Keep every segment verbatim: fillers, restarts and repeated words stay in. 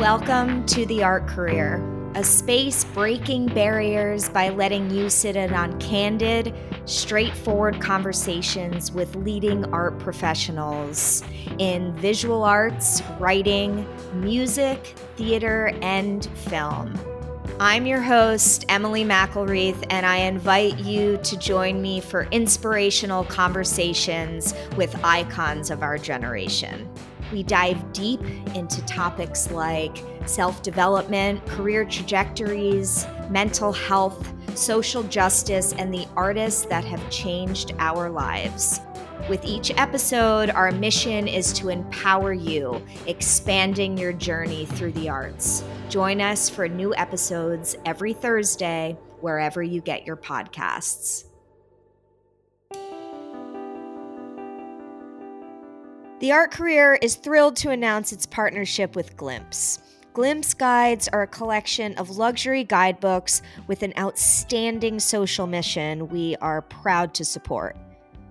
Welcome to The Art Career, a space breaking barriers by letting you sit in on candid, straightforward conversations with leading art professionals in visual arts, writing, music, theater, and film. I'm your host, Emily McElwreath, and I invite you to join me for inspirational conversations with icons of our generation. We dive deep into topics like self-development, career trajectories, mental health, social justice, and the artists that have changed our lives. With each episode, our mission is to empower you, expanding your journey through the arts. Join us for new episodes every Thursday, wherever you get your podcasts. The Art Career is thrilled to announce its partnership with Glimpse. Glimpse Guides are a collection of luxury guidebooks with an outstanding social mission we are proud to support.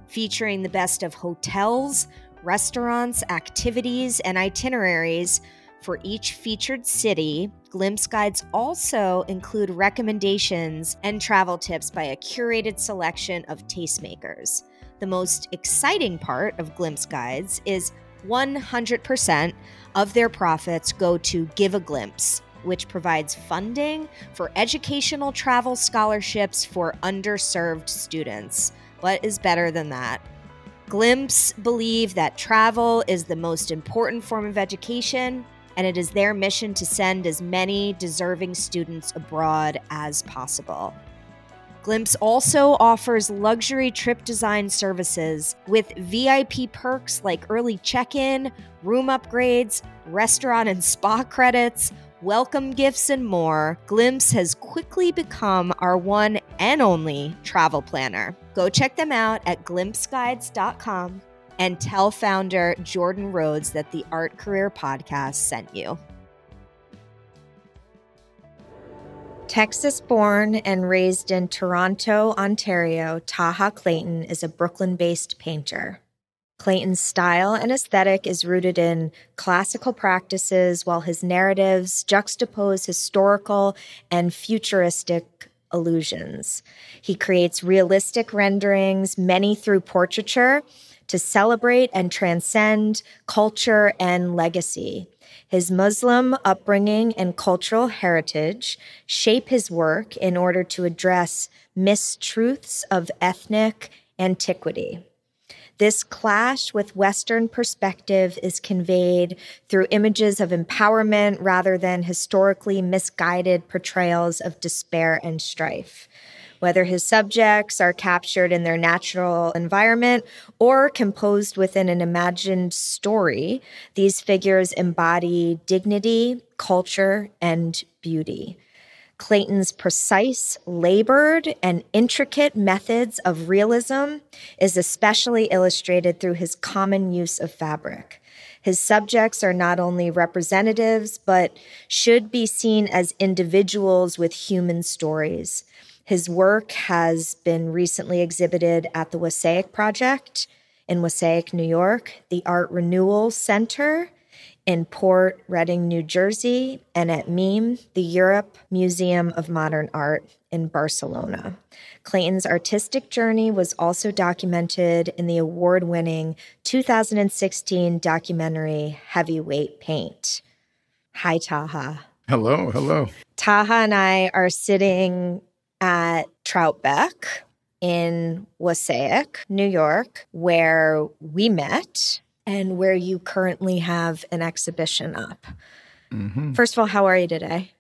Featuring the best of hotels, restaurants, activities, and itineraries for each featured city, Glimpse Guides also include recommendations and travel tips by a curated selection of tastemakers. The most exciting part of Glimpse Guides is one hundred percent of their profits go to Give a Glimpse, which provides funding for educational travel scholarships for underserved students. What is better than that? Glimpse believe that travel is the most important form of education, and it is their mission to send as many deserving students abroad as possible. Glimpse also offers luxury trip design services with V I P perks like early check-in, room upgrades, restaurant and spa credits, welcome gifts, and more. Glimpse has quickly become our one and only travel planner. Go check them out at glimpse guides dot com and tell founder Jordan Rhodes that the Art Career Podcast sent you. Texas-born and raised in Toronto, Ontario, Taha Clayton is a Brooklyn-based painter. Clayton's style and aesthetic is rooted in classical practices, while his narratives juxtapose historical and futuristic illusions. He creates realistic renderings, many through portraiture, to celebrate and transcend culture and legacy. His Muslim upbringing and cultural heritage shape his work in order to address mistruths of ethnic antiquity. This clash with Western perspective is conveyed through images of empowerment rather than historically misguided portrayals of despair and strife. Whether his subjects are captured in their natural environment or composed within an imagined story, these figures embody dignity, culture, and beauty. Clayton's precise, labored, and intricate methods of realism is especially illustrated through his common use of fabric. His subjects are not only representatives, but should be seen as individuals with human stories. His work has been recently exhibited at the Wassaic Project in Wassaic, New York, the Art Renewal Center in Port Reading, New Jersey, and at MEAM, the Europe Museum of Modern Art in Barcelona. Clayton's artistic journey was also documented in the award-winning two thousand sixteen documentary Heavyweight Paint. Hi, Taha. Hello, hello. Taha and I are sitting at Troutbeck in Wassaic, New York, where we met and where you currently have an exhibition up. Mm-hmm. First of all, how are you today?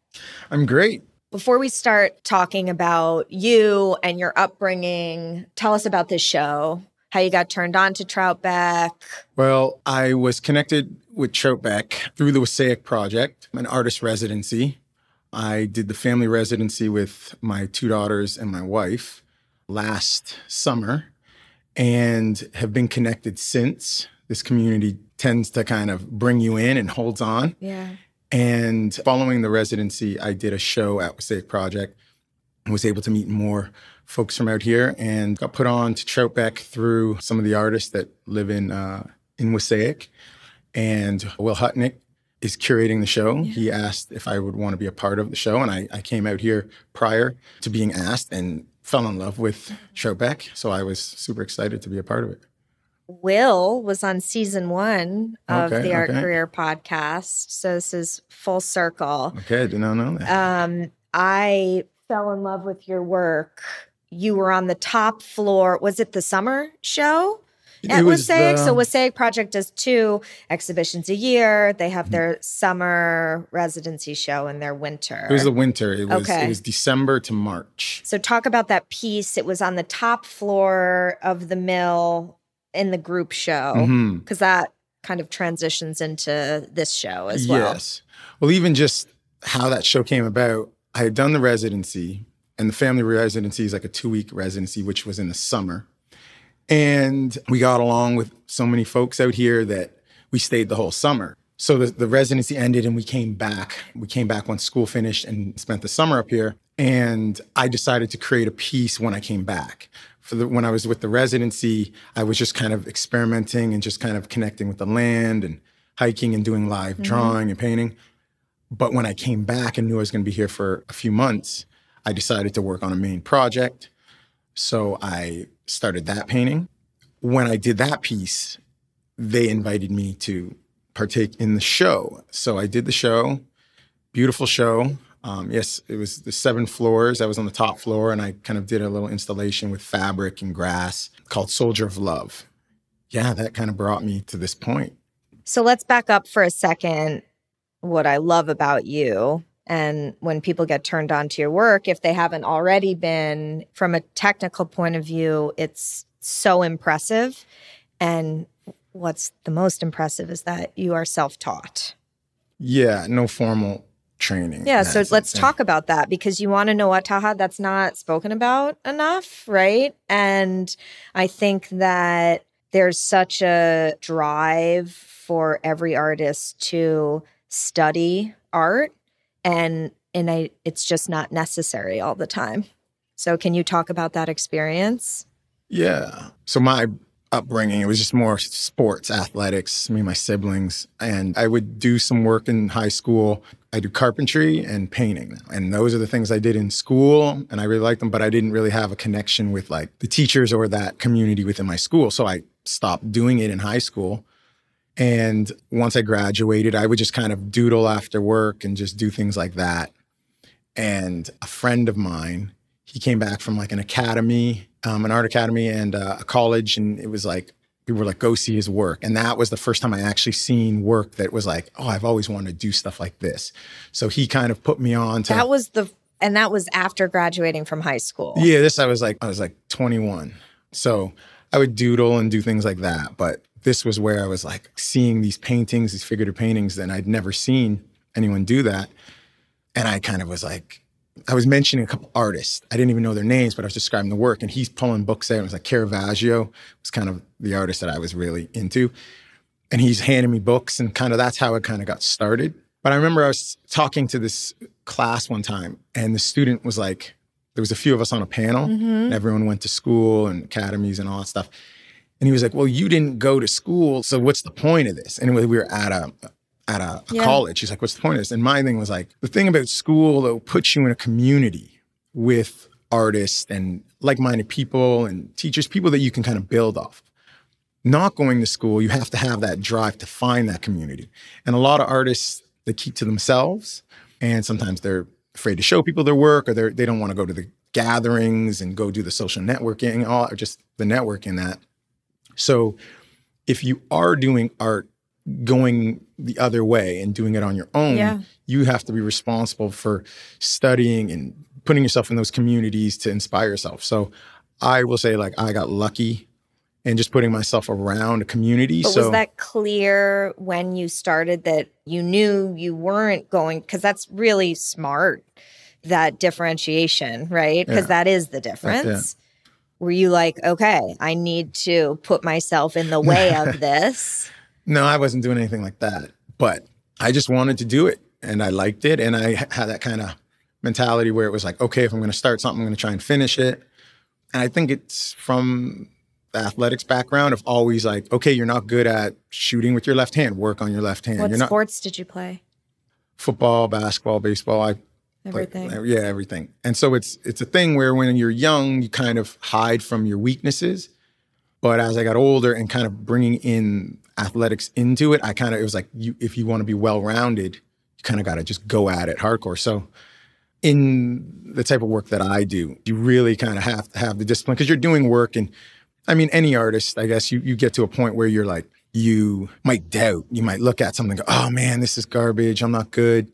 I'm great. Before we start talking about you and your upbringing, tell us about this show, how you got turned on to Troutbeck. Well, I was connected with Troutbeck through the Wassaic Project, an artist residency. I did the family residency with my two daughters and my wife last summer and have been connected since. This community tends to kind of bring you in and holds on. Yeah. And following the residency, I did a show at Wassaic Project and was able to meet more folks from out here and got put on to Troutbeck through some of the artists that live in, uh, in Wassaic. And Will Hutnick is curating the show. Yeah. He asked if I would want to be a part of the show. And I, I came out here prior to being asked and fell in love with Troutbeck. So I was super excited to be a part of it. Will was on season one of okay, the Art okay. Career Podcast. So this is full circle. Okay, I did not know that. Um, I fell in love with your work. You were on the top floor. Was it the summer show? At Wassaic. The... So Wassaic Project does two exhibitions a year. They have their summer residency show and their winter. It was the winter. It was, okay. It was December to March. So talk about that piece. It was on the top floor of the mill in the group show, because mm-hmm. that kind of transitions into this show as well. Yes. Well, even just how that show came about, I had done the residency, and the family residency is like a two-week residency, which was in the summer. And we got along with so many folks out here that we stayed the whole summer. So the, the residency ended and we came back. We came back once school finished and spent the summer up here. And I decided to create a piece when I came back. For the, when I was with the residency, I was just kind of experimenting and just kind of connecting with the land and hiking and doing live mm-hmm. drawing and painting. But when I came back and knew I was going to be here for a few months, I decided to work on a main project. So I started that painting. When I did that piece, they invited me to partake in the show. So I did the show, beautiful show. Um, yes, it was the seven floors. I was on the top floor, and I kind of did a little installation with fabric and grass called Soldier of Love. Yeah, that kind of brought me to this point. So let's back up for a second. What I love about you, and when people get turned on to your work, if they haven't already been, from a technical point of view, it's so impressive. And what's the most impressive is that you are self-taught. Yeah, no formal training. Yeah, so let's talk about that, because you want to know what, Taha, that's not spoken about enough, right? And I think that there's such a drive for every artist to study art. And and I, it's just not necessary all the time. So can you talk about that experience? Yeah. So my upbringing, it was just more sports, athletics, me and my siblings. And I would do some work in high school. I do carpentry and painting. And those are the things I did in school. And I really liked them, but I didn't really have a connection with like the teachers or that community within my school. So I stopped doing it in high school. And once I graduated, I would just kind of doodle after work and just do things like that. And a friend of mine, he came back from like an academy, um, an art academy and uh, a college. And it was like, people were like, go see his work. And that was the first time I actually seen work that was like, oh, I've always wanted to do stuff like this. So he kind of put me on to- That was the, and that was after graduating from high school. Yeah, this, I was like, I was like twenty-one. So I would doodle and do things like that. But this was where I was like seeing these paintings, these figurative paintings, and I'd never seen anyone do that. And I kind of was like, I was mentioning a couple artists. I didn't even know their names, but I was describing the work. And he's pulling books out. And it was like Caravaggio was kind of the artist that I was really into. And he's handing me books. And kind of that's how it kind of got started. But I remember I was talking to this class one time. And the student was like, there was a few of us on a panel. Mm-hmm. And everyone went to school and academies and all that stuff. And he was like, well, you didn't go to school, so what's the point of this? And we were at a at a, a yeah. college. He's like, what's the point of this? And my thing was like, the thing about school, though, puts you in a community with artists and like-minded people and teachers, people that you can kind of build off. Not going to school, you have to have that drive to find that community. And a lot of artists, they keep to themselves, and sometimes they're afraid to show people their work, or they don't want to go to the gatherings and go do the social networking, or just the networking that. So if you are doing art going the other way and doing it on your own, yeah. you have to be responsible for studying and putting yourself in those communities to inspire yourself. So I will say, like, I got lucky and just putting myself around a community. But so was that clear when you started that you knew you weren't going? Because that's really smart, that differentiation, right? Because yeah. that is the difference. That's, yeah. Were you like, okay, I need to put myself in the way of this? No, I wasn't doing anything like that. But I just wanted to do it, and I liked it. And I had that kind of mentality where it was like, okay, if I'm going to start something, I'm going to try and finish it. And I think it's from athletics background of always like, okay, you're not good at shooting with your left hand, work on your left hand. What you're sports not, did you play? Football, basketball, baseball. I everything. Played, yeah, everything. And so it's it's a thing where when you're young, you kind of hide from your weaknesses. But as I got older and kind of bringing in athletics into it, I kind of, it was like, you, if you want to be well-rounded, you kind of got to just go at it hardcore. So in the type of work that I do, you really kind of have to have the discipline because you're doing work. And I mean, any artist, I guess you, you get to a point where you're like, you might doubt, you might look at something and go, oh man, this is garbage, I'm not good.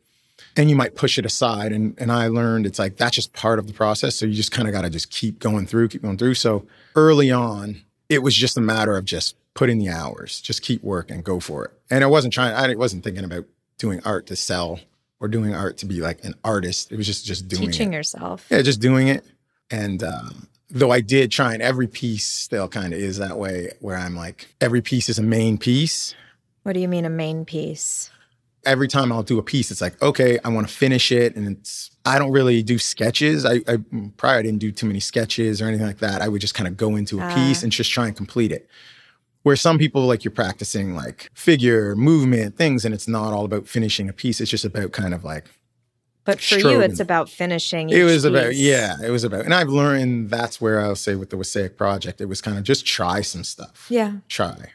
And you might push it aside. And, and I learned it's like, that's just part of the process. So you just kind of got to just keep going through, keep going through. So early on, it was just a matter of just put in the hours, just keep working, go for it. And I wasn't trying, I wasn't thinking about doing art to sell or doing art to be like an artist. It was just, just doing it. Teaching yourself. Yeah, just doing it. And uh, though I did try, and every piece still kind of is that way, where I'm like, every piece is a main piece. What do you mean a main piece? Every time I'll do a piece, it's like, okay, I want to finish it. And it's, I don't really do sketches. I, I probably didn't do too many sketches or anything like that. I would just kind of go into a piece uh, and just try and complete it. Where some people, like, you're practicing like figure, movement, things, and it's not all about finishing a piece. It's just about kind of like. But for strobing. You, it's about finishing each It was piece. About, yeah, it was about. And I've learned that's where I'll say with the Wassaic Project, it was kind of just try some stuff. Yeah. Try.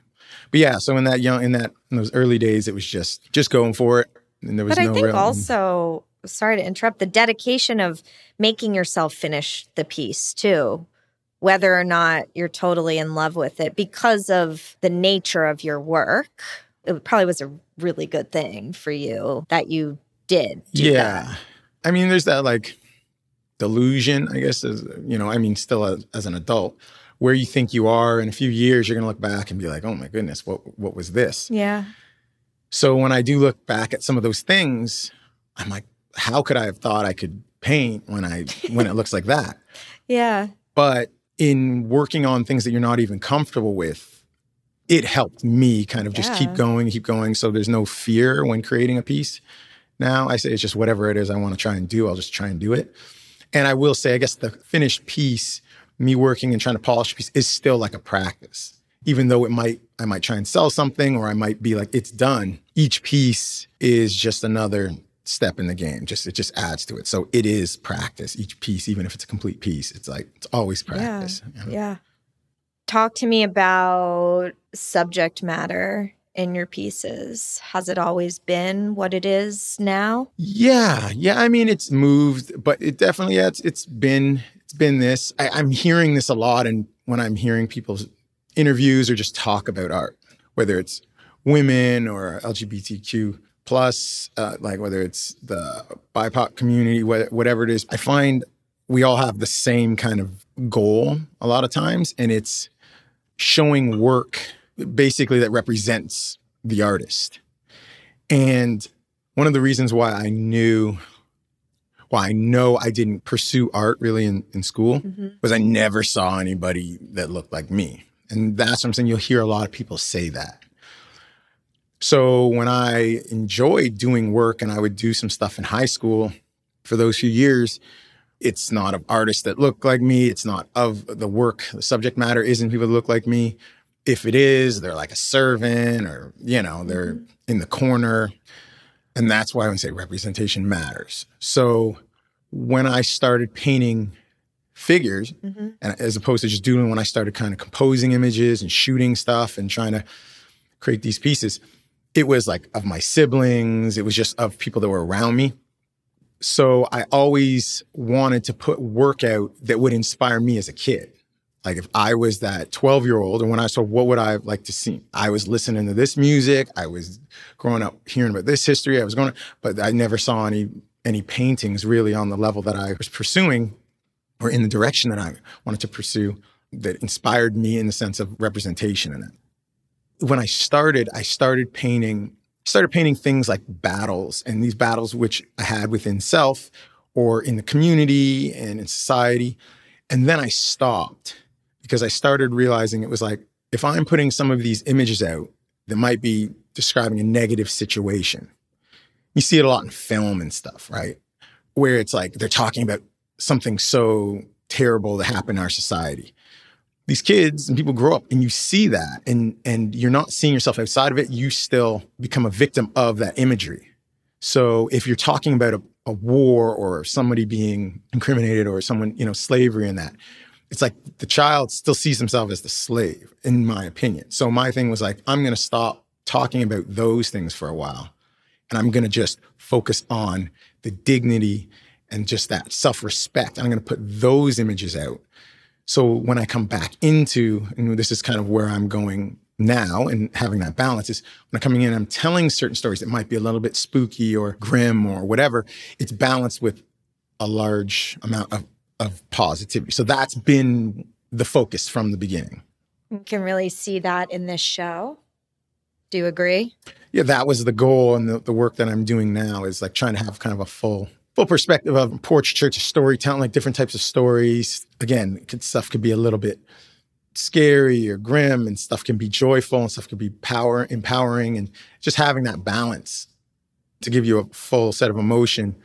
But yeah, so in that young, in that in those early days, it was just just going for it, and there was no real. But I think also, sorry to interrupt, the dedication of making yourself finish the piece too, whether or not you're totally in love with it, because of the nature of your work, it probably was a really good thing for you that you did. Do yeah, that. I mean, there's that like delusion, I guess, as, you know, I mean, still as, as an adult. Where you think you are in a few years, you're going to look back and be like, oh my goodness, what what was this? Yeah. So when I do look back at some of those things, I'm like, how could I have thought I could paint when I when it looks like that? Yeah. But in working on things that you're not even comfortable with, it helped me kind of just yeah. keep going, keep going. So there's no fear when creating a piece. Now I say it's just whatever it is I want to try and do, I'll just try and do it. And I will say, I guess the finished piece, me working and trying to polish a piece is still like a practice. Even though it might, I might try and sell something or I might be like, it's done. Each piece is just another step in the game. Just, it just adds to it. So it is practice. Each piece, even if it's a complete piece, it's like, it's always practice. Yeah. You know? Yeah. Talk to me about subject matter in your pieces. Has it always been what it is now? Yeah. Yeah. I mean, it's moved, but it definitely, yeah, it's, it's been... It's been this. I, I'm hearing this a lot, and when I'm hearing people's interviews or just talk about art, whether it's women or L G B T Q plus, uh, like whether it's the B I P O C community, wh- whatever it is, I find we all have the same kind of goal a lot of times, and it's showing work basically that represents the artist. And one of the reasons why I knew Well, I know I didn't pursue art really in, in school mm-hmm. because I never saw anybody that looked like me. And that's what I'm saying. You'll hear a lot of people say that. So when I enjoyed doing work and I would do some stuff in high school for those few years, it's not of artists that look like me. It's not of the work. The subject matter isn't people that look like me. If it is, they're like a servant or, you know, they're mm-hmm. in the corner. And that's why I would say representation matters. So when I started painting figures, mm-hmm. and as opposed to just doodling, when I started kind of composing images and shooting stuff and trying to create these pieces, it was like of my siblings. It was just of people that were around me. So I always wanted to put work out that would inspire me as a kid. Like if I was that twelve-year-old, and when I saw what would I like to see? I was listening to this music. I was growing up hearing about this history. I was going, but I never saw any any paintings really on the level that I was pursuing or in the direction that I wanted to pursue that inspired me in the sense of representation in it. When I started, I started painting, started painting things like battles, and these battles which I had within self or in the community and in society. And then I stopped. Because I started realizing it was like, if I'm putting some of these images out that might be describing a negative situation, you see it a lot in film and stuff, right? Where it's like, they're talking about something so terrible that happened in our society. these kids and people grow up and you see that and, and you're not seeing yourself outside of it, you still become a victim of that imagery. So if you're talking about a, a war or somebody being incriminated or someone, you know, slavery and that, it's like the child still sees himself as the slave, in my opinion. So my thing was like, I'm going to stop talking about those things for a while. And I'm going to just focus on the dignity and just that self-respect. I'm going to put those images out. So when I come back into, and this is kind of where I'm going now and having that balance is when I'm coming in, I'm telling certain stories that might be a little bit spooky or grim or whatever. It's balanced with a large amount of, of positivity. So that's been the focus from the beginning. You can really see that in this show. Do you agree? Yeah, that was the goal. And the, the work that I'm doing now is like trying to have kind of a full full perspective of portraiture, storytelling, like different types of stories. Again, it could, stuff could be a little bit scary or grim, and stuff can be joyful, and stuff can be power empowering, and just having that balance to give you a full set of emotion.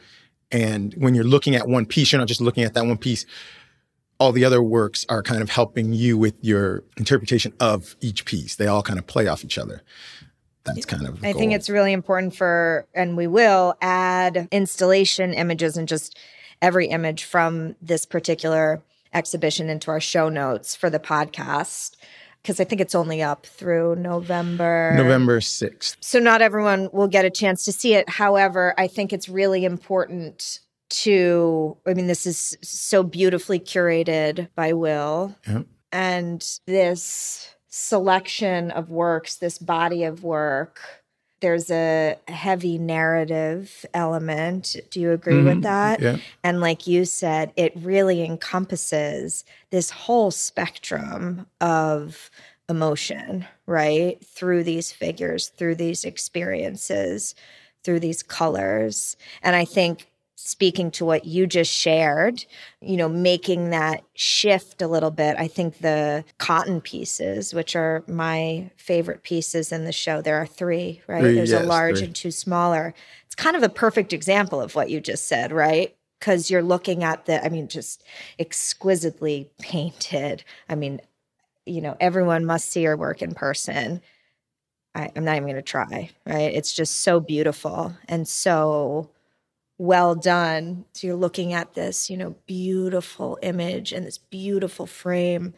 And when you're looking at one piece, you're not just looking at that one piece. All the other works are kind of helping you with your interpretation of each piece. They all kind of play off each other. That's kind of the I goal. think it's really important for, and we will add installation images and just every image from this particular exhibition into our show notes for the podcast, because I think it's only up through November. November sixth. So not everyone will get a chance to see it. However, I think it's really important to, I mean, this is so beautifully curated by Will. Yep. And this selection of works, this body of work, there's a heavy narrative element. Do you agree mm, with that? Yeah. And like you said, it really encompasses this whole spectrum of emotion, right? Through these figures, through these experiences, through these colors. And I think speaking to what you just shared, you know, making that shift a little bit. I think the cotton pieces, which are my favorite pieces in the show, there are three, right? Three, There's yes, a large three. and two smaller. It's kind of a perfect example of what you just said, right? Because you're looking at the, I mean, just exquisitely painted. I mean, you know, everyone must see your work in person. I, I'm not even going to try, right? It's just so beautiful and so well done. So you're looking at this, you know, beautiful image and this beautiful frame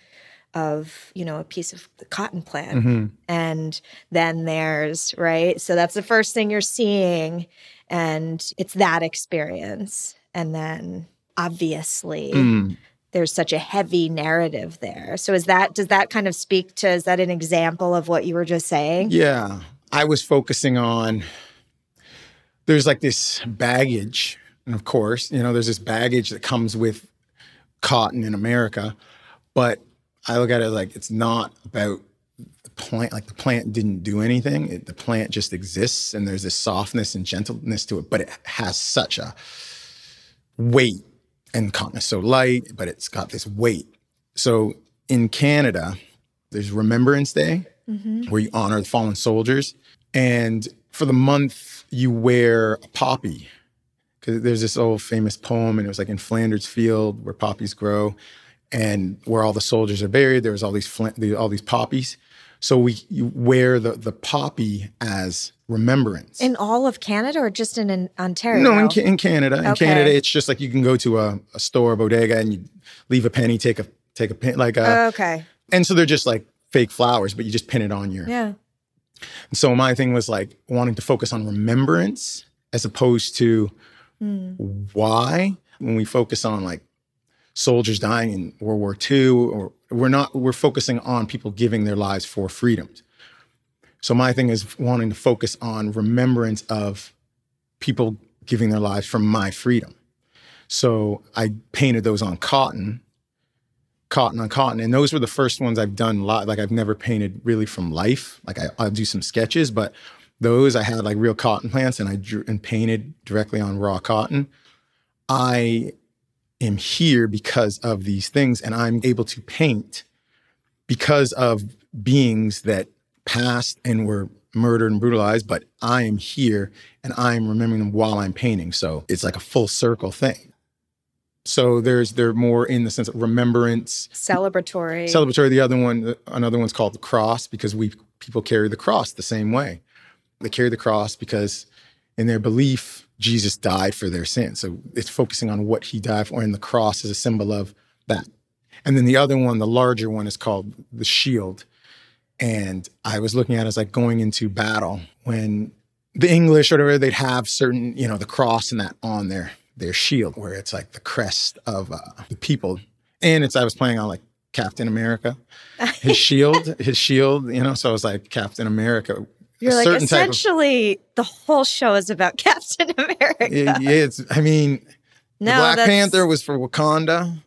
of, you know, a piece of the cotton plant. Mm-hmm. And then there's, right? So that's the first thing you're seeing. And it's that experience. And then obviously mm. there's such a heavy narrative there. So is that, does that kind of speak to, is that an example of what you were just saying? Yeah. I was focusing on there's like this baggage, and of course, you know, there's this baggage that comes with cotton in America, but I look at it like it's not about the plant, like the plant didn't do anything. It, the plant just exists, and there's this softness and gentleness to it, but it has such a weight, and cotton is so light, but it's got this weight. So in Canada, there's Remembrance Day, mm-hmm. where you honor the fallen soldiers, and for the month, you wear a poppy. Because there's this old famous poem, and it was like in Flanders Field where poppies grow, and where all the soldiers are buried, there was all these fl- all these poppies. So we you wear the, the poppy as remembrance. In all of Canada or just in, in Ontario? No, in, in Canada. In okay. Canada, it's just like you can go to a, a store, a bodega, and you leave a penny, take a take a pin, like a. Uh, okay. And so they're just like fake flowers, but you just pin it on your. Yeah. And so my thing was like wanting to focus on remembrance as opposed to mm. why. When we focus on like soldiers dying in World War Two, or we're not, we're focusing on people giving their lives for freedoms. So my thing is wanting to focus on remembrance of people giving their lives for my freedom. So I painted those on cotton, cotton on cotton. And those were the first ones I've done live. Like I've never painted really from life. Like I, I'll do some sketches, but those I had like real cotton plants and I drew and painted directly on raw cotton. I am here because of these things, and I'm able to paint because of beings that passed and were murdered and brutalized, but I am here and I'm remembering them while I'm painting. So it's like a full circle thing. So there's they're more in the sense of remembrance, celebratory, celebratory. The other one, another one's called the cross, because we people carry the cross the same way. They carry the cross because in their belief, Jesus died for their sins. So it's focusing on what he died for, and the cross is a symbol of that. And then the other one, the larger one, is called the shield. And I was looking at it as like going into battle when the English or whatever, they'd have certain, you know, the cross and that on their their shield, where it's like the crest of uh, the people. And it's I was playing on like Captain America, his shield, his shield, you know, so I was like Captain America. You're a like, essentially, of, the whole show is about Captain America. Yeah, it's, I mean, no, the Black that's... Panther was for Wakanda.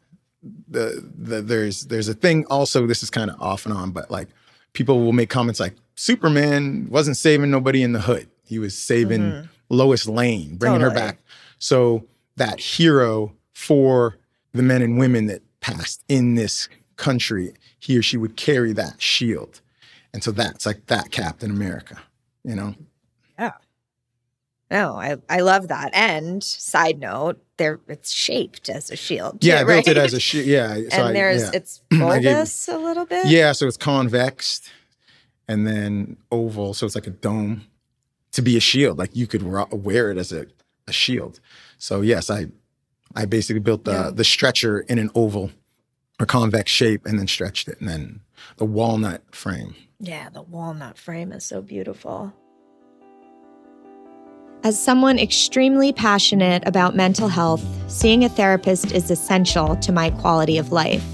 The, the there's there's a thing also, this is kind of off and on, but like people will make comments like, Superman wasn't saving nobody in the hood. He was saving mm-hmm. Lois Lane, bringing totally. her back. So that hero for the men and women that passed in this country, he or she would carry that shield. And so that's like that Captain America, you know? Yeah. No, I, I love that. And side note, there it's shaped as a shield. Yeah, right? I built it as a shield. Yeah. So and I, there's, yeah. it's bulbous a little bit. Yeah. So it's convex and then oval. So it's like a dome to be a shield. Like you could wear it as a, a shield. So yes, I, I basically built the, yeah. the stretcher in an oval or convex shape and then stretched it. And then the walnut frame. Yeah, the walnut frame is so beautiful. As someone extremely passionate about mental health, seeing a therapist is essential to my quality of life.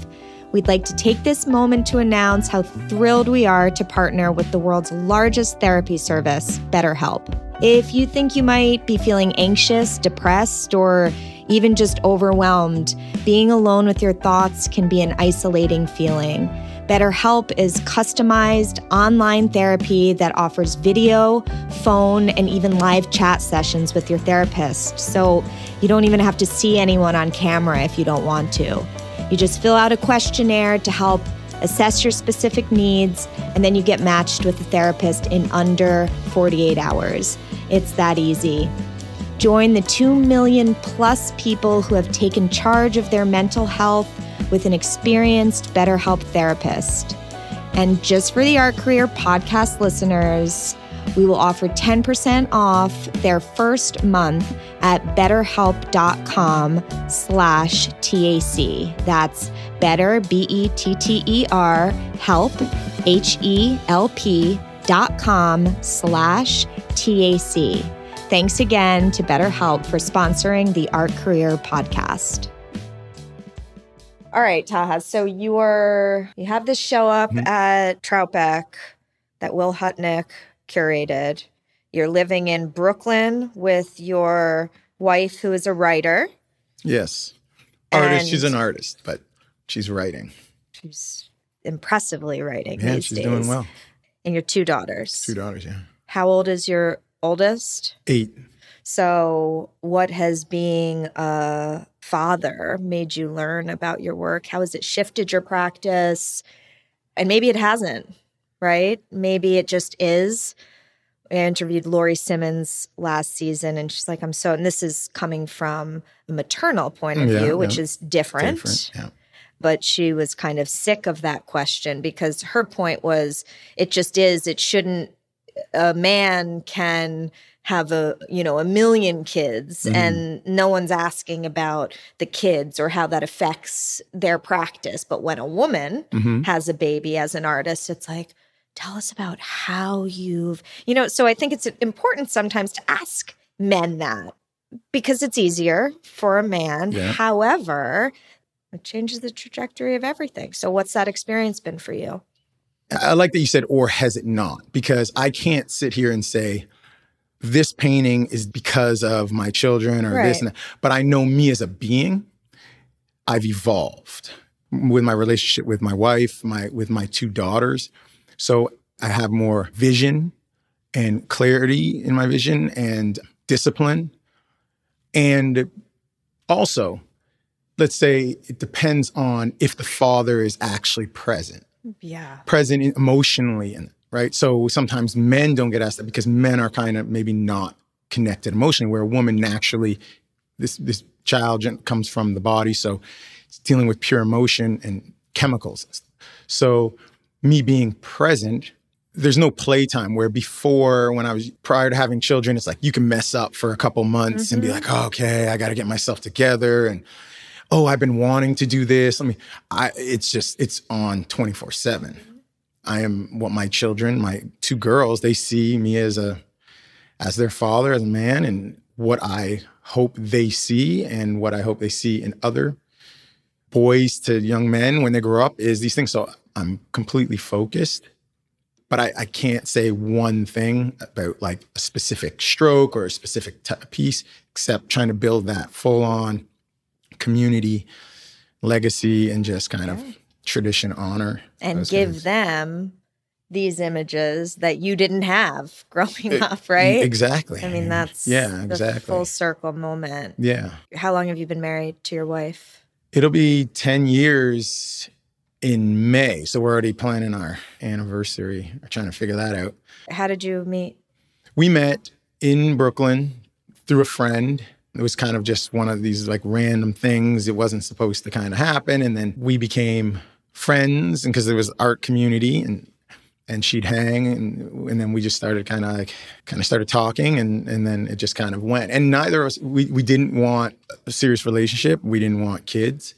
We'd like to take this moment to announce how thrilled we are to partner with the world's largest therapy service, BetterHelp. If you think you might be feeling anxious, depressed, or even just overwhelmed, being alone with your thoughts can be an isolating feeling. BetterHelp is customized online therapy that offers video, phone, and even live chat sessions with your therapist. So you don't even have to see anyone on camera if you don't want to. You just fill out a questionnaire to help assess your specific needs, and then you get matched with a therapist in under forty-eight hours. It's that easy. Join the two million plus people who have taken charge of their mental health with an experienced BetterHelp therapist. And just for the Art Career podcast listeners, we will offer ten percent off their first month at betterhelp.com slash TAC. That's better, B E T T E R, help, H E L P dot com slash TAC. Thanks again to BetterHelp for sponsoring the Art Career podcast. All right, Taha. So you are you have this show up mm-hmm. at Troutbeck that Will Hutnick curated. You're living in Brooklyn with your wife, who is a writer. Yes, artist. And she's an artist, but she's writing. She's impressively writing. Yeah, these she's days. Doing well. And your two daughters. Two daughters. Yeah. How old is your oldest? Eight. So, what has being a father made you learn about your work? How has it shifted your practice? And maybe it hasn't, right? Maybe it just is. I interviewed Lori Simmons last season, and she's like, I'm so, and this is coming from a maternal point of yeah, view, which yeah. is different. different yeah. But she was kind of sick of that question because her point was, it just is, it shouldn't, a man can have a, you know, a million kids mm-hmm. and no one's asking about the kids or how that affects their practice. But when a woman mm-hmm. has a baby as an artist, it's like, tell us about how you've, you know, so I think it's important sometimes to ask men that because it's easier for a man. Yeah. However, it changes the trajectory of everything. So what's that experience been for you? I like that you said, or has it not? Because I can't sit here and say, this painting is because of my children or right. this and that. But I know me as a being, I've evolved with my relationship with my wife, my with my two daughters. So I have more vision and clarity in my vision and discipline. And also, let's say it depends on if the father is actually present. Yeah. Present emotionally and right. So sometimes men don't get asked that because men are kind of maybe not connected emotionally, where a woman naturally, this this child comes from the body. So it's dealing with pure emotion and chemicals and stuff. So me being present, there's no playtime, where before, when I was, prior to having children, it's like you can mess up for a couple months mm-hmm. and be like, oh, okay, I got to get myself together. And, oh, I've been wanting to do this. I mean, I, it's just, it's on twenty-four seven. I am what my children, my two girls, they see me as a, as their father, as a man, and what I hope they see and what I hope they see in other boys to young men when they grow up is these things. So I'm completely focused, but I, I can't say one thing about like a specific stroke or a specific t- piece, except trying to build that full on community, legacy, and just kind okay. of tradition, honor. And give things. Them these images that you didn't have growing it, up, right? Exactly. I mean, that's yeah, exactly. the full circle moment. Yeah. How long have you been married to your wife? It'll be ten years in May. So we're already planning our anniversary. We're trying to figure that out. How did you meet? We met in Brooklyn through a friend. It was kind of just one of these like random things. It wasn't supposed to kind of happen. And then we became friends, and because there was art community, and and she'd hang, and and then we just started kind of like, kind of started talking, and and then it just kind of went. And neither of us, we, we didn't want a serious relationship. We didn't want kids.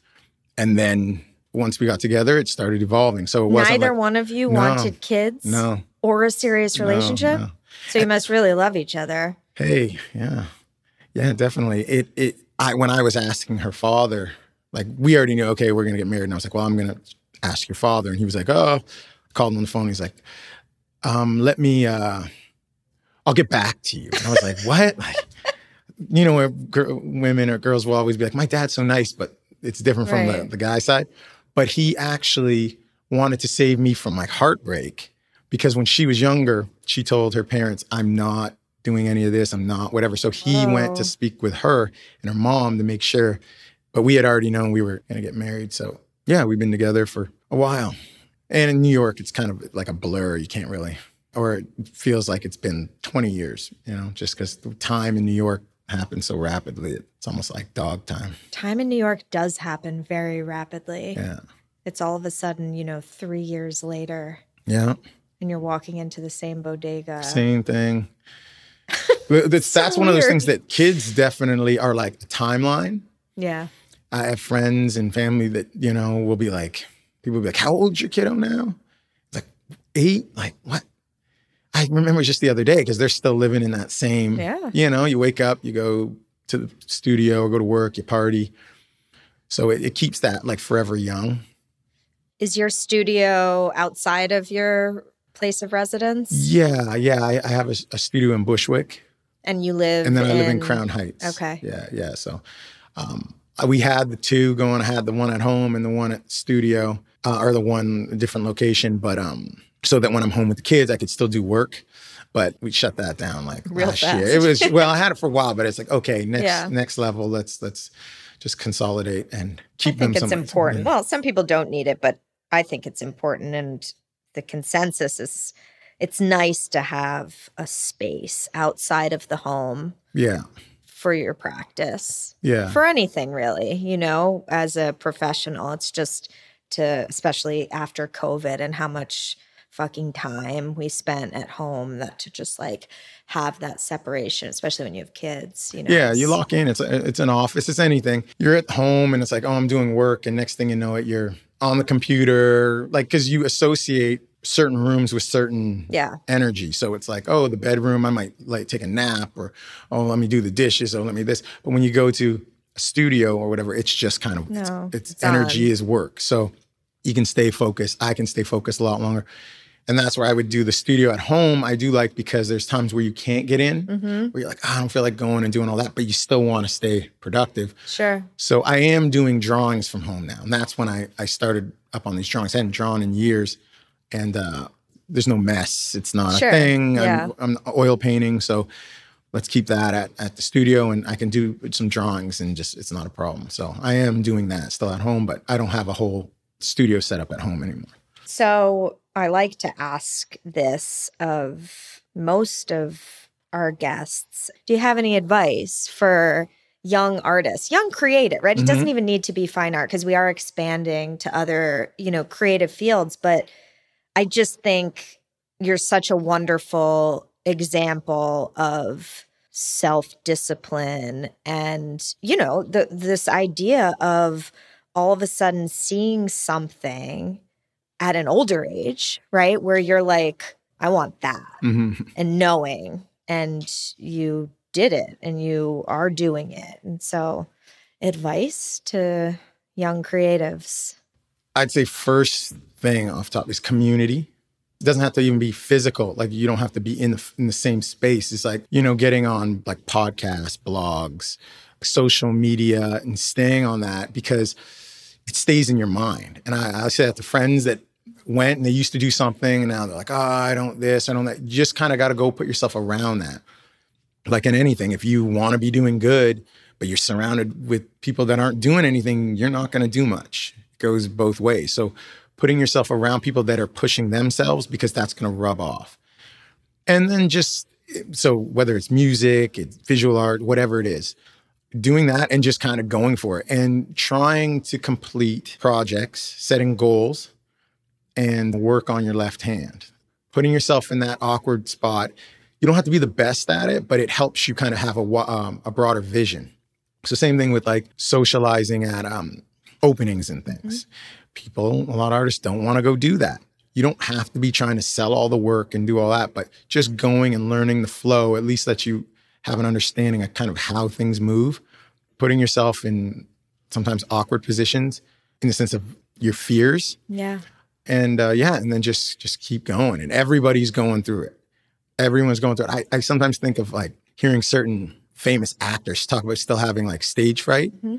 And then once we got together, it started evolving. So it wasn't Neither like, one of you no, wanted kids? No. Or a serious relationship? No, no. So you must really love each other. Hey, yeah. Yeah, definitely. It, it, I, when I was asking her father, like, we already knew, okay, we're going to get married. And I was like, well, I'm going to ask your father. And he was like, oh, called him on the phone. He's like, um, let me, uh, I'll get back to you. And I was like, what? Like, you know, where gr- women or girls will always be like, my dad's so nice, but it's different from right. the, the guy side. But he actually wanted to save me from like heartbreak, because when she was younger, she told her parents, I'm not doing any of this. I'm not whatever. So he oh. went to speak with her and her mom to make sure, but we had already known we were going to get married. So yeah, we've been together for a while. And in New York, it's kind of like a blur. You can't really, or it feels like it's been twenty years, you know, just because the time in New York happens so rapidly. It's almost like dog time. Time in New York does happen very rapidly. Yeah. It's all of a sudden, you know, three years later. Yeah. And you're walking into the same bodega. Same thing. that's so that's one of those things that kids definitely are like a timeline. Yeah. I have friends and family that, you know, will be like, people be like, how old's your kiddo now? It's like eight, like what? I remember just the other day, because they're still living in that same, yeah. you know, you wake up, you go to the studio, go to work, you party. So it, it keeps that like forever young. Is your studio outside of your place of residence? Yeah, yeah. I, I have a, a studio in Bushwick. And you live And then in... I live in Crown Heights. Okay. Yeah, yeah. So um, we had the two going. I had the one at home and the one at studio. Uh, or the one different location, but um, so that when I'm home with the kids, I could still do work. But we shut that down like Real last fast. year. It was well, I had it for a while, but it's like okay, next yeah. next level. Let's let's just consolidate and keep I them. I think it's important. Well, some people don't need it, but I think it's important. And the consensus is, it's nice to have a space outside of the home. Yeah. For your practice. Yeah. For anything really, you know, as a professional, it's just. To especially after COVID and how much fucking time we spent at home, that to just like have that separation, especially when you have kids, you know? Yeah, you lock in, it's a, it's an office, it's anything. You're at home and it's like, oh, I'm doing work. And next thing you know it, you're on the computer, like, cause you associate certain rooms with certain yeah. energy. So it's like, oh, the bedroom, I might like take a nap, or, oh, let me do the dishes, or let me this. But when you go to studio or whatever, it's just kind of no, it's, it's energy on. Is work, so you can stay focused. I can stay focused a lot longer, and that's where I would do the studio at home. I do like, because there's times where you can't get in, mm-hmm. where you're like, oh, I don't feel like going and doing all that, but you still want to stay productive. Sure. So I am doing drawings from home now, and that's when I I started up on these drawings. I hadn't drawn in years, and uh there's no mess. It's not sure. a thing. Yeah. I'm, I'm oil painting, so. Let's keep that at, at the studio, and I can do some drawings, and just it's not a problem. So I am doing that still at home, but I don't have a whole studio set up at home anymore. So I like to ask this of most of our guests. Do you have any advice for young artists, young creative, right? It mm-hmm. doesn't even need to be fine art because we are expanding to other, you know, creative fields. But I just think you're such a wonderful example of self-discipline and, you know, the, this idea of all of a sudden seeing something at an older age, right? Where you're like, I want that mm-hmm. and knowing, and you did it and you are doing it. And so advice to young creatives. I'd say first thing off top is community. It doesn't have to even be physical. Like you don't have to be in the, in the same space. It's like, you know, getting on like podcasts, blogs, social media and staying on that because it stays in your mind. And I, I say that to friends that went and they used to do something and now they're like, oh, I don't this, I don't that. You just kind of got to go put yourself around that. Like in anything, if you want to be doing good, but you're surrounded with people that aren't doing anything, you're not going to do much. It goes both ways. So putting yourself around people that are pushing themselves, because that's going to rub off. And then just, so whether it's music, it's visual art, whatever it is, doing that and just kind of going for it and trying to complete projects, setting goals and work on your left hand, putting yourself in that awkward spot. You don't have to be the best at it, but it helps you kind of have a um, a broader vision. So same thing with like socializing at um, openings and things. Mm-hmm. People, a lot of artists don't want to go do that. You don't have to be trying to sell all the work and do all that, but just going and learning the flow at least lets you have an understanding of kind of how things move. Putting yourself in sometimes awkward positions in the sense of your fears. Yeah. And uh, yeah, and then just just keep going. And everybody's going through it. Everyone's going through it. I, I sometimes think of like hearing certain famous actors talk about still having like stage fright. Mm-hmm.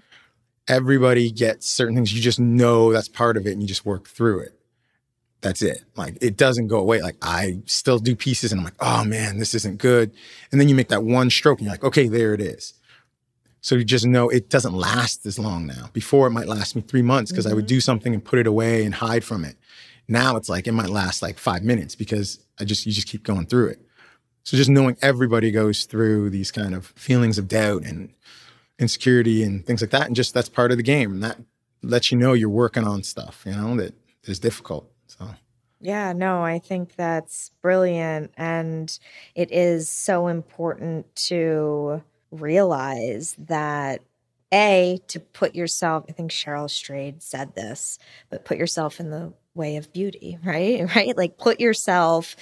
Everybody gets certain things. You just know that's part of it and you just work through it. That's it. Like it doesn't go away. Like I still do pieces and I'm like, oh man, this isn't good. And then you make that one stroke and you're like, okay, there it is. So you just know it doesn't last as long now. Before it might last me three months because mm-hmm. I would do something and put it away and hide from it. Now it's like, it might last like five minutes because I just, you just keep going through it. So just knowing everybody goes through these kind of feelings of doubt and insecurity and things like that. And just that's part of the game. And that lets you know you're working on stuff, you know, that is difficult. So yeah, no, I think that's brilliant. And it is so important to realize that, A, to put yourself, I think Cheryl Strayed said this, but put yourself in the way of beauty, right? Right? Like put yourself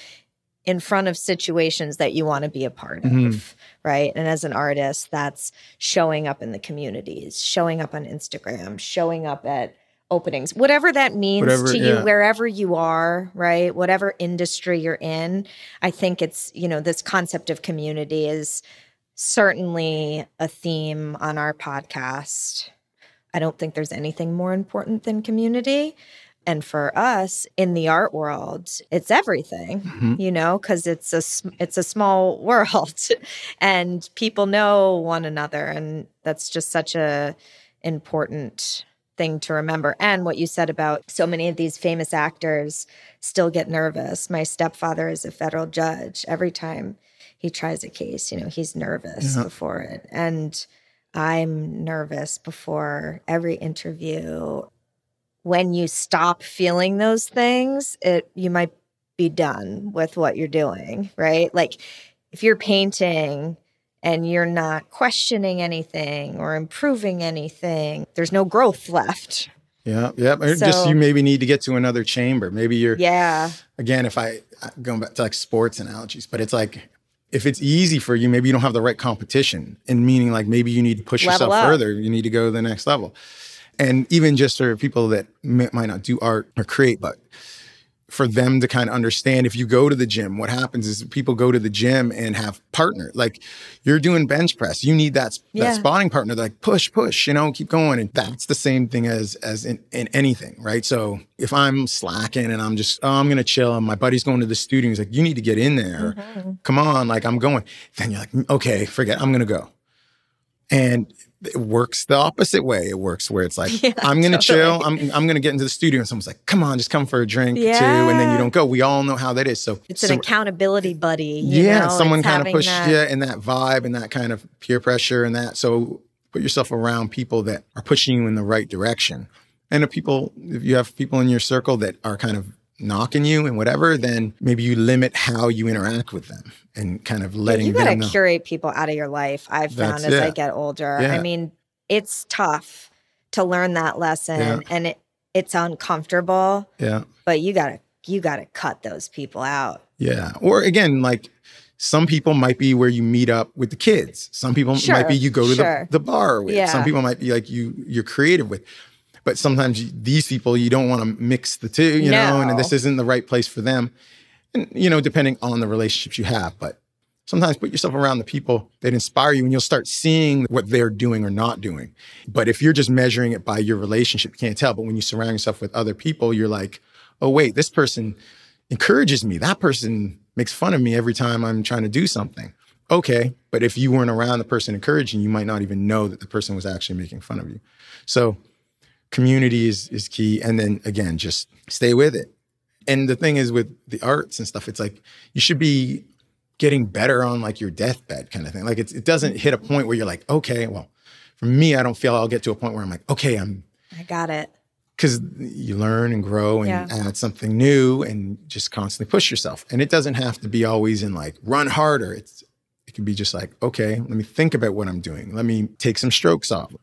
in front of situations that you want to be a part of, mm-hmm. right? And as an artist, that's showing up in the communities, showing up on Instagram, showing up at openings, whatever that means whatever, to you, yeah. wherever you are, right? Whatever industry you're in, I think it's, you know, this concept of community is certainly a theme on our podcast. I don't think there's anything more important than community. And for us in the art world, it's everything, mm-hmm. you know, because it's a it's a small world and people know one another. And that's just such a important thing to remember. And what you said about so many of these famous actors still get nervous. My stepfather is a federal judge. Every time he tries a case, you know, he's nervous yeah. before it. And I'm nervous before every interview. When you stop feeling those things, it you might be done with what you're doing, right? Like if you're painting and you're not questioning anything or improving anything, there's no growth left. Yeah, yeah. Or so, just you maybe need to get to another chamber. Maybe you're, yeah. again, if I, going back to like sports analogies, but it's like, if it's easy for you, maybe you don't have the right competition. And meaning like maybe you need to push yourself up. Further. You need to go to the next level. And even just for people that may, might not do art or create, but for them to kind of understand, if you go to the gym, what happens is people go to the gym and have partner. Like you're doing bench press. You need that, yeah. that sparring partner. They're like, push, push, you know, keep going. And that's the same thing as as in, in anything, right? So if I'm slacking and I'm just, oh, I'm going to chill. And my buddy's going to the studio. He's like, you need to get in there. Mm-hmm. Come on. Like I'm going. Then you're like, okay, forget. I'm going to go. And it works the opposite way. It works where it's like, yeah, I'm going to totally. chill. I'm I'm going to get into the studio. And someone's like, come on, just come for a drink yeah. too. And then you don't go. We all know how that is. So it's an so, accountability buddy. You yeah. know? Someone kind of pushed that. you in that vibe and that kind of peer pressure and that. So put yourself around people that are pushing you in the right direction. And if people, if you have people in your circle that are kind of knocking you and whatever, then maybe you limit how you interact with them and kind of letting them know. You got to curate people out of your life, I've found, as I get older. Yeah. I mean, it's tough to learn that lesson, yeah. and it, it's uncomfortable. Yeah. But you got to, you got to cut those people out. Yeah. Or again, like, some people might be where you meet up with the kids. Some people sure, might be you go to sure. the, the bar with. Yeah. Some people might be like you, you're creative with. But sometimes you, these people, you don't want to mix the two, you no. know, and this isn't the right place for them. And, you know, depending on the relationships you have. But sometimes put yourself around the people that inspire you and you'll start seeing what they're doing or not doing. But if you're just measuring it by your relationship, you can't tell. But when you surround yourself with other people, you're like, oh, wait, this person encourages me. That person makes fun of me every time I'm trying to do something. Okay, but if you weren't around the person encouraging, you might not even know that the person was actually making fun of you. So community is, is key. And then again, just stay with it. And the thing is with the arts and stuff, it's like you should be getting better on like your deathbed kind of thing. Like it's, it doesn't hit a point where you're like, okay, well, for me, I don't feel I'll get to a point where I'm like, okay, I'm- I got it. Because you learn and grow and yeah. add something new and just constantly push yourself. And it doesn't have to be always in like, run harder. It's, it can be just like, okay, let me think about what I'm doing. Let me take some strokes off.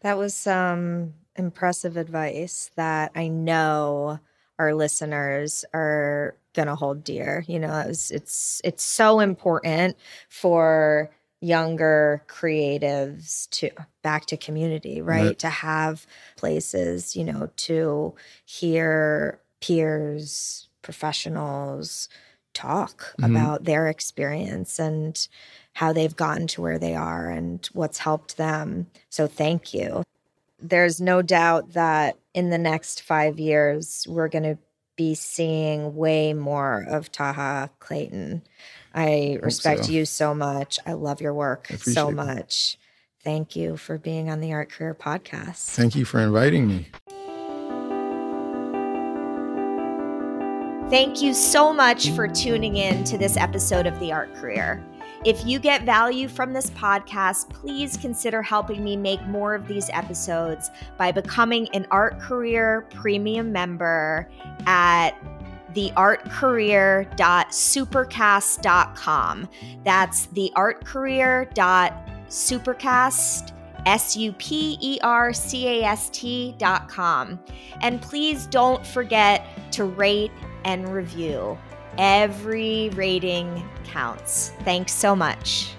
That was some impressive advice that I know our listeners are going to hold dear. You know, it was, it's, it's so important for younger creatives to back to community, right? right? To have places, you know, to hear peers, professionals talk mm-hmm. about their experience and how they've gotten to where they are and what's helped them. So thank you. There's no doubt that in the next five years, we're going to be seeing way more of Taha Clayton. I respect you so much. I love your work so much. Thank you for being on the Art Career Podcast. Thank you for inviting me. Thank you so much for tuning in to this episode of The Art Career. If you get value from this podcast, please consider helping me make more of these episodes by becoming an Art Career Premium member at the art career dot supercast dot com. That's the art career dot supercast, S U P E R C A S T dot com. And please don't forget to rate and review. Every rating counts. Thanks so much.